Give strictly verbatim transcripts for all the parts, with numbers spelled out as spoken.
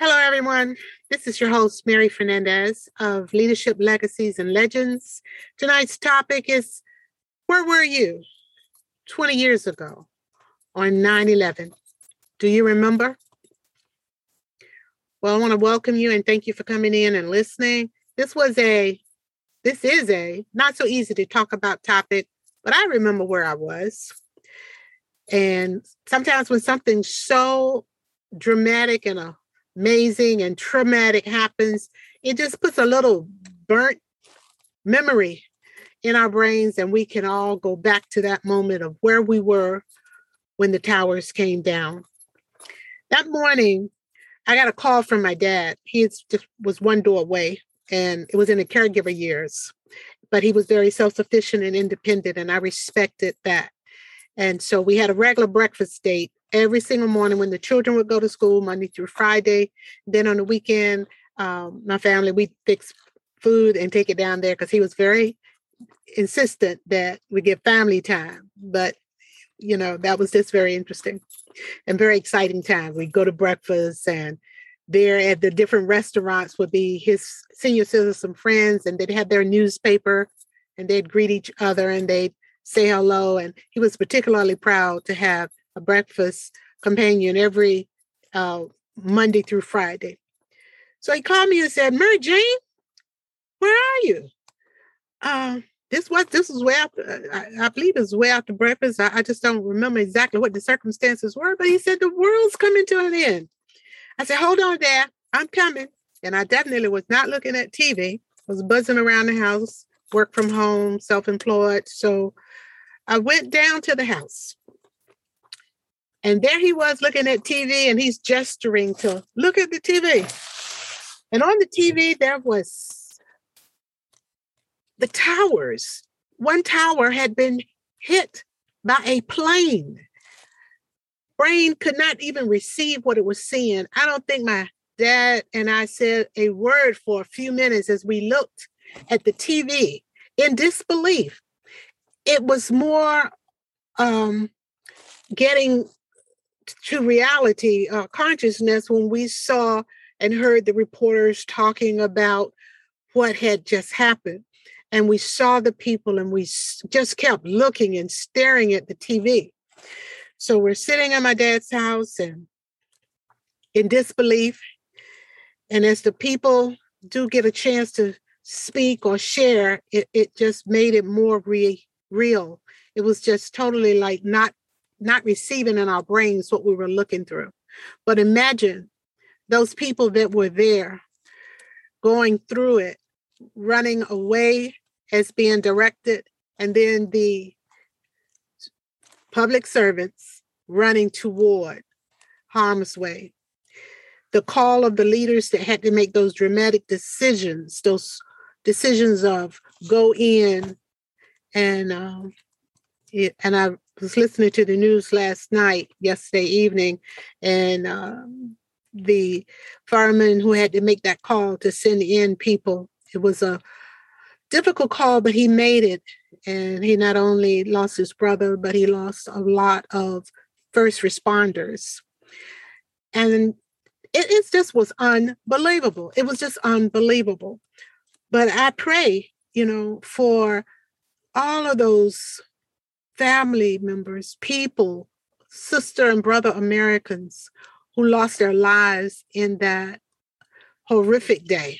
Hello, everyone. This is your host, Mary Fernandez of Leadership Legacies and Legends. Tonight's topic is, where were you twenty years ago on nine eleven? Do you remember? Well, I want to welcome you and thank you for coming in and listening. This was a, this is a not so easy to talk about topic, but I remember where I was. And sometimes when something so dramatic and a amazing and traumatic happens, it just puts a little burnt memory in our brains, and we can all go back to that moment of where we were when the towers came down. That morning, I got a call from my dad. He just was one door away, and it was in the caregiver years, but he was very self-sufficient and independent, and I respected that. And so we had a regular breakfast date every single morning when the children would go to school, Monday through Friday. Then on the weekend, um, my family, we'd fix food and take it down there because he was very insistent that we get family time. But, you know, that was just very interesting and very exciting time. We'd go to breakfast, and there at the different restaurants would be his senior citizen friends, and they'd have their newspaper and they'd greet each other and they'd say hello. And he was particularly proud to have a breakfast companion every uh, Monday through Friday. So he called me and said, "Mary Jane, where are you?" Uh, this was this was way after, I, I believe it was way after breakfast. I, I just don't remember exactly what the circumstances were, but he said, "The world's coming to an end." I said, "Hold on, Dad, I'm coming." And I definitely was not looking at T V. I was buzzing around the house, work from home, self-employed. So I went down to the house. And there he was looking at T V, and he's gesturing to look at the T V. And on the T V, there was the towers. One tower had been hit by a plane. Brain could not even receive what it was seeing. I don't think my dad and I said a word for a few minutes as we looked at the T V in disbelief. It was more um, getting to reality, uh, consciousness, when we saw and heard the reporters talking about what had just happened. And we saw the people, and we s- just kept looking and staring at the T V. So we're sitting at my dad's house and in disbelief. And as the people do get a chance to speak or share, it, it just made it more re- real. It was just totally like not not receiving in our brains what we were looking through. But imagine those people that were there going through it, running away as being directed, and then the public servants running toward harm's way. The call of the leaders that had to make those dramatic decisions, those decisions of go in and, um, it, and I was listening to the news last night, yesterday evening, and um, the fireman who had to make that call to send in people, it was a difficult call, but he made it. And he not only lost his brother, but he lost a lot of first responders. And it, it just was unbelievable. It was just unbelievable. But I pray, you know, for all of those family members, people, sister and brother Americans who lost their lives in that horrific day.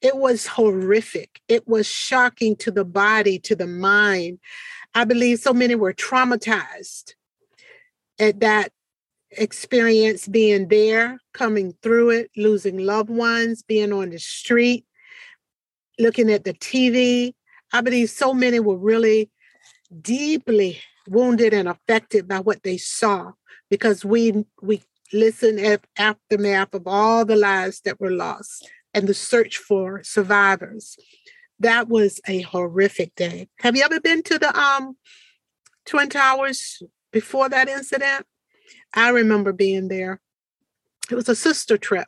It was horrific. It was shocking to the body, to the mind. I believe so many were traumatized at that experience, being there, coming through it, losing loved ones, being on the street, looking at the T V. I believe so many were really deeply wounded and affected by what they saw, because we we listen at aftermath of all the lives that were lost and the search for survivors. That was a horrific day. Have you ever been to the um Twin Towers before that incident? I remember being there. It was a sister trip.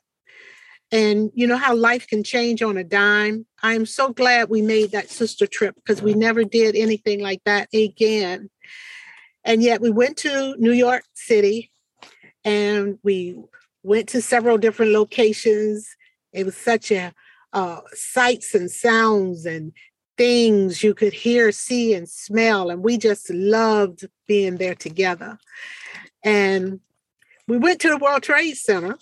And you know how life can change on a dime. I am so glad we made that sister trip, because we never did anything like that again. And yet we went to New York City, and we went to several different locations. It was such a uh, sights and sounds and things you could hear, see, and smell. And we just loved being there together. And we went to the World Trade Center.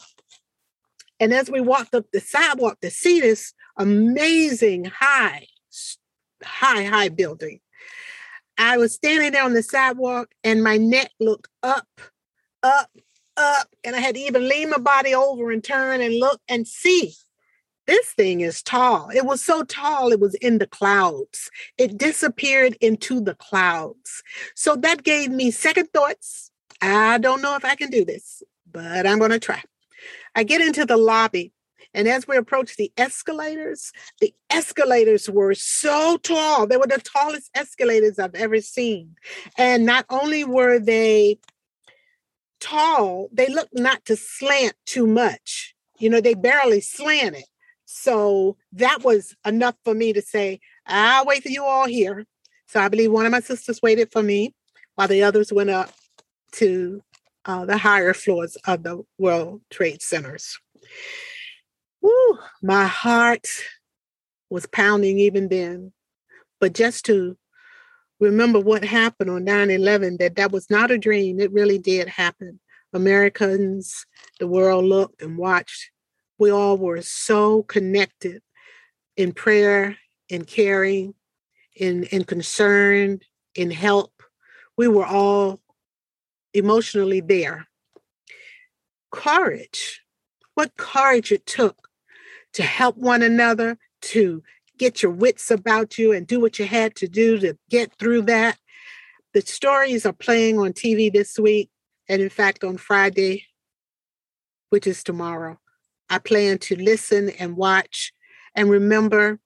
And as we walked up the sidewalk to see this amazing high, high, high building, I was standing there on the sidewalk and my neck looked up, up, up. And I had to even lean my body over and turn and look and see. This thing is tall. It was so tall, it was in the clouds. It disappeared into the clouds. So that gave me second thoughts. I don't know if I can do this, but I'm going to try. I get into the lobby, and as we approach the escalators, the escalators were so tall. They were the tallest escalators I've ever seen. And not only were they tall, they looked not to slant too much. You know, they barely slanted. So that was enough for me to say, I'll wait for you all here. So I believe one of my sisters waited for me while the others went up to Uh, the higher floors of the World Trade Centers. Woo, my heart was pounding even then. But just to remember what happened on nine eleven, that that was not a dream. It really did happen. Americans, the world looked and watched. We all were so connected in prayer, in caring, in, in concern, in help. We were all emotionally there. Courage. What courage it took to help one another, to get your wits about you and do what you had to do to get through that. The stories are playing on T V this week. And in fact, on Friday, which is tomorrow, I plan to listen and watch and remember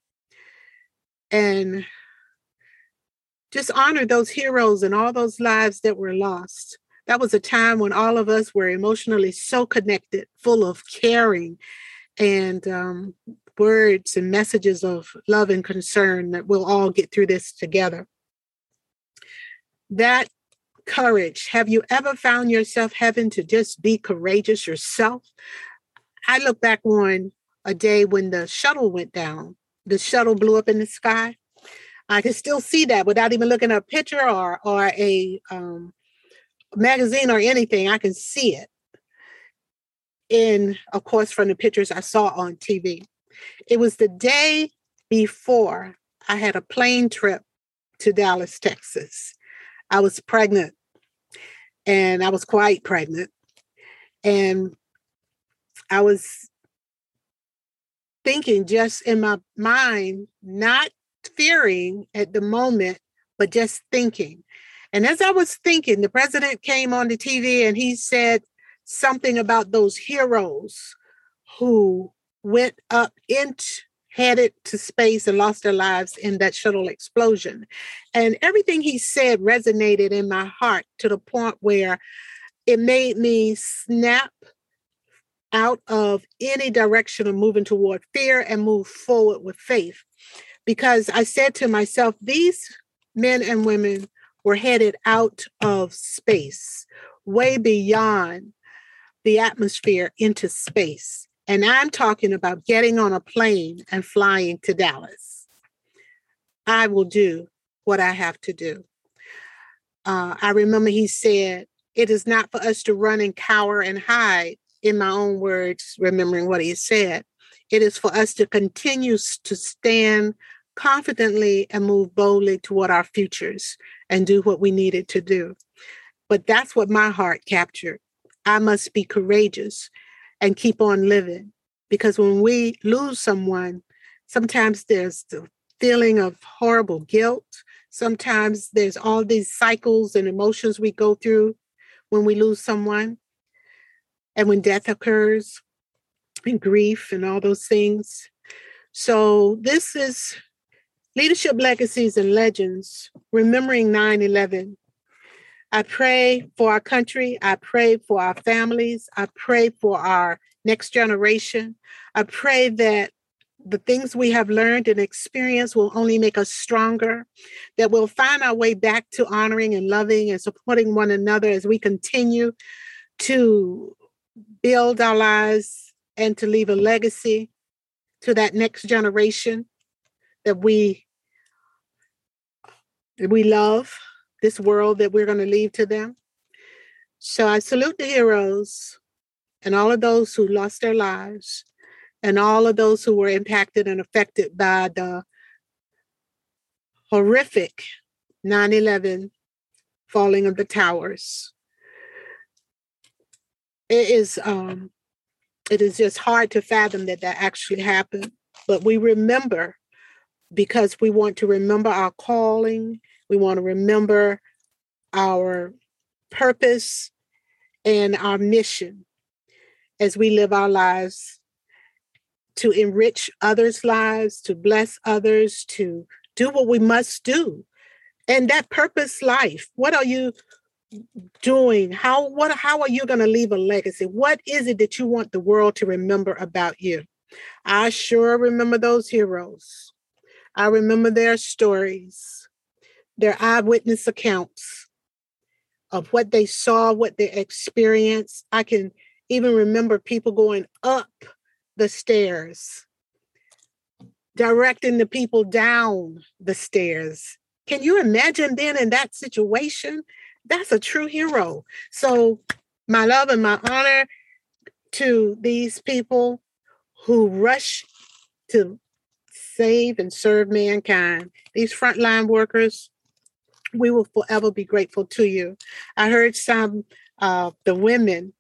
and just honor those heroes and all those lives that were lost. That was a time when all of us were emotionally so connected, full of caring and um, words and messages of love and concern that we'll all get through this together. That courage. Have you ever found yourself having to just be courageous yourself? I look back on a day when the shuttle went down. The shuttle blew up in the sky. I can still see that without even looking at a picture or, or a... Um, magazine or anything, I can see it. And of course, from the pictures I saw on T V. It was the day before I had a plane trip to Dallas, Texas. I was pregnant and I was quite pregnant. And I was thinking just in my mind, not fearing at the moment, but just thinking. And as I was thinking, the president came on the T V and he said something about those heroes who went up and headed to space and lost their lives in that shuttle explosion. And everything he said resonated in my heart to the point where it made me snap out of any direction of moving toward fear and move forward with faith. Because I said to myself, these men and women were headed out of space, way beyond the atmosphere into space. And I'm talking about getting on a plane and flying to Dallas. I will do what I have to do. Uh, I remember he said, it is not for us to run and cower and hide, in my own words, remembering what he said. It is for us to continue to stand confidently and move boldly toward our futures and do what we needed to do. But that's what my heart captured. I must be courageous and keep on living, because when we lose someone, sometimes there's the feeling of horrible guilt. Sometimes there's all these cycles and emotions we go through when we lose someone. And when death occurs and grief and all those things. So this is Leadership Legacies and Legends, remembering nine eleven. I pray for our country. I pray for our families. I pray for our next generation. I pray that the things we have learned and experienced will only make us stronger, that we'll find our way back to honoring and loving and supporting one another as we continue to build our lives and to leave a legacy to that next generation that we, that we love, this world that we're going to leave to them. So I salute the heroes and all of those who lost their lives and all of those who were impacted and affected by the horrific nine eleven falling of the towers. It is, um, it is just hard to fathom that that actually happened. But we remember because we want to remember our calling. We want to remember our purpose and our mission as we live our lives to enrich others' lives, to bless others, to do what we must do. And that purpose life, what are you doing? How, what, how are you going to leave a legacy? What is it that you want the world to remember about you? I sure remember those heroes. I remember their stories, their eyewitness accounts of what they saw, what they experienced. I can even remember people going up the stairs, directing the people down the stairs. Can you imagine being in that situation? That's a true hero. So my love and my honor to these people who rush to save and serve mankind. These frontline workers, we will forever be grateful to you. I heard some of the women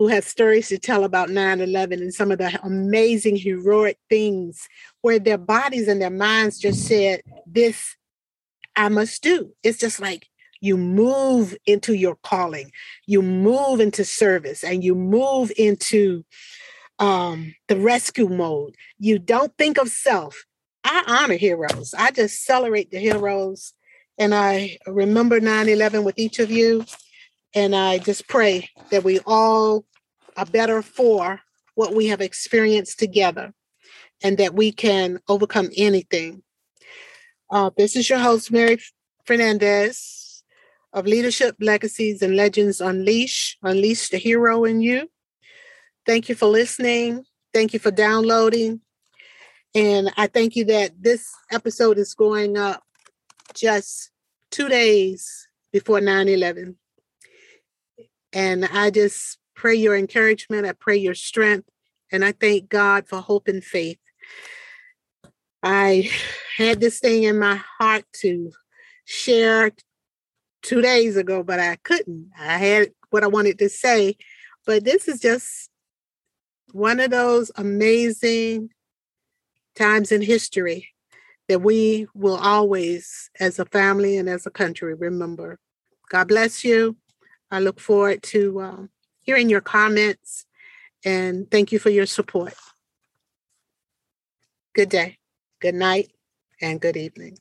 who have stories to tell about nine eleven and some of the amazing heroic things where their bodies and their minds just said, this I must do. It's just like you move into your calling, you move into service, and you move into um, the rescue mode. You don't think of self. I honor heroes. I just celebrate the heroes. And I remember nine eleven with each of you. And I just pray that we all are better for what we have experienced together and that we can overcome anything. Uh, this is your host, Mary Fernandez of Leadership, Legacies, and Legends Unleash. Unleash the hero in you. Thank you for listening. Thank you for downloading. And I thank you that this episode is going up just two days before nine eleven. And I just pray your encouragement. I pray your strength. And I thank God for hope and faith. I had this thing in my heart to share two days ago, but I couldn't. I had what I wanted to say. But this is just one of those amazing times in history that we will always, as a family and as a country, remember. God bless you. I look forward to uh, hearing your comments, and thank you for your support. Good day, good night, and good evening.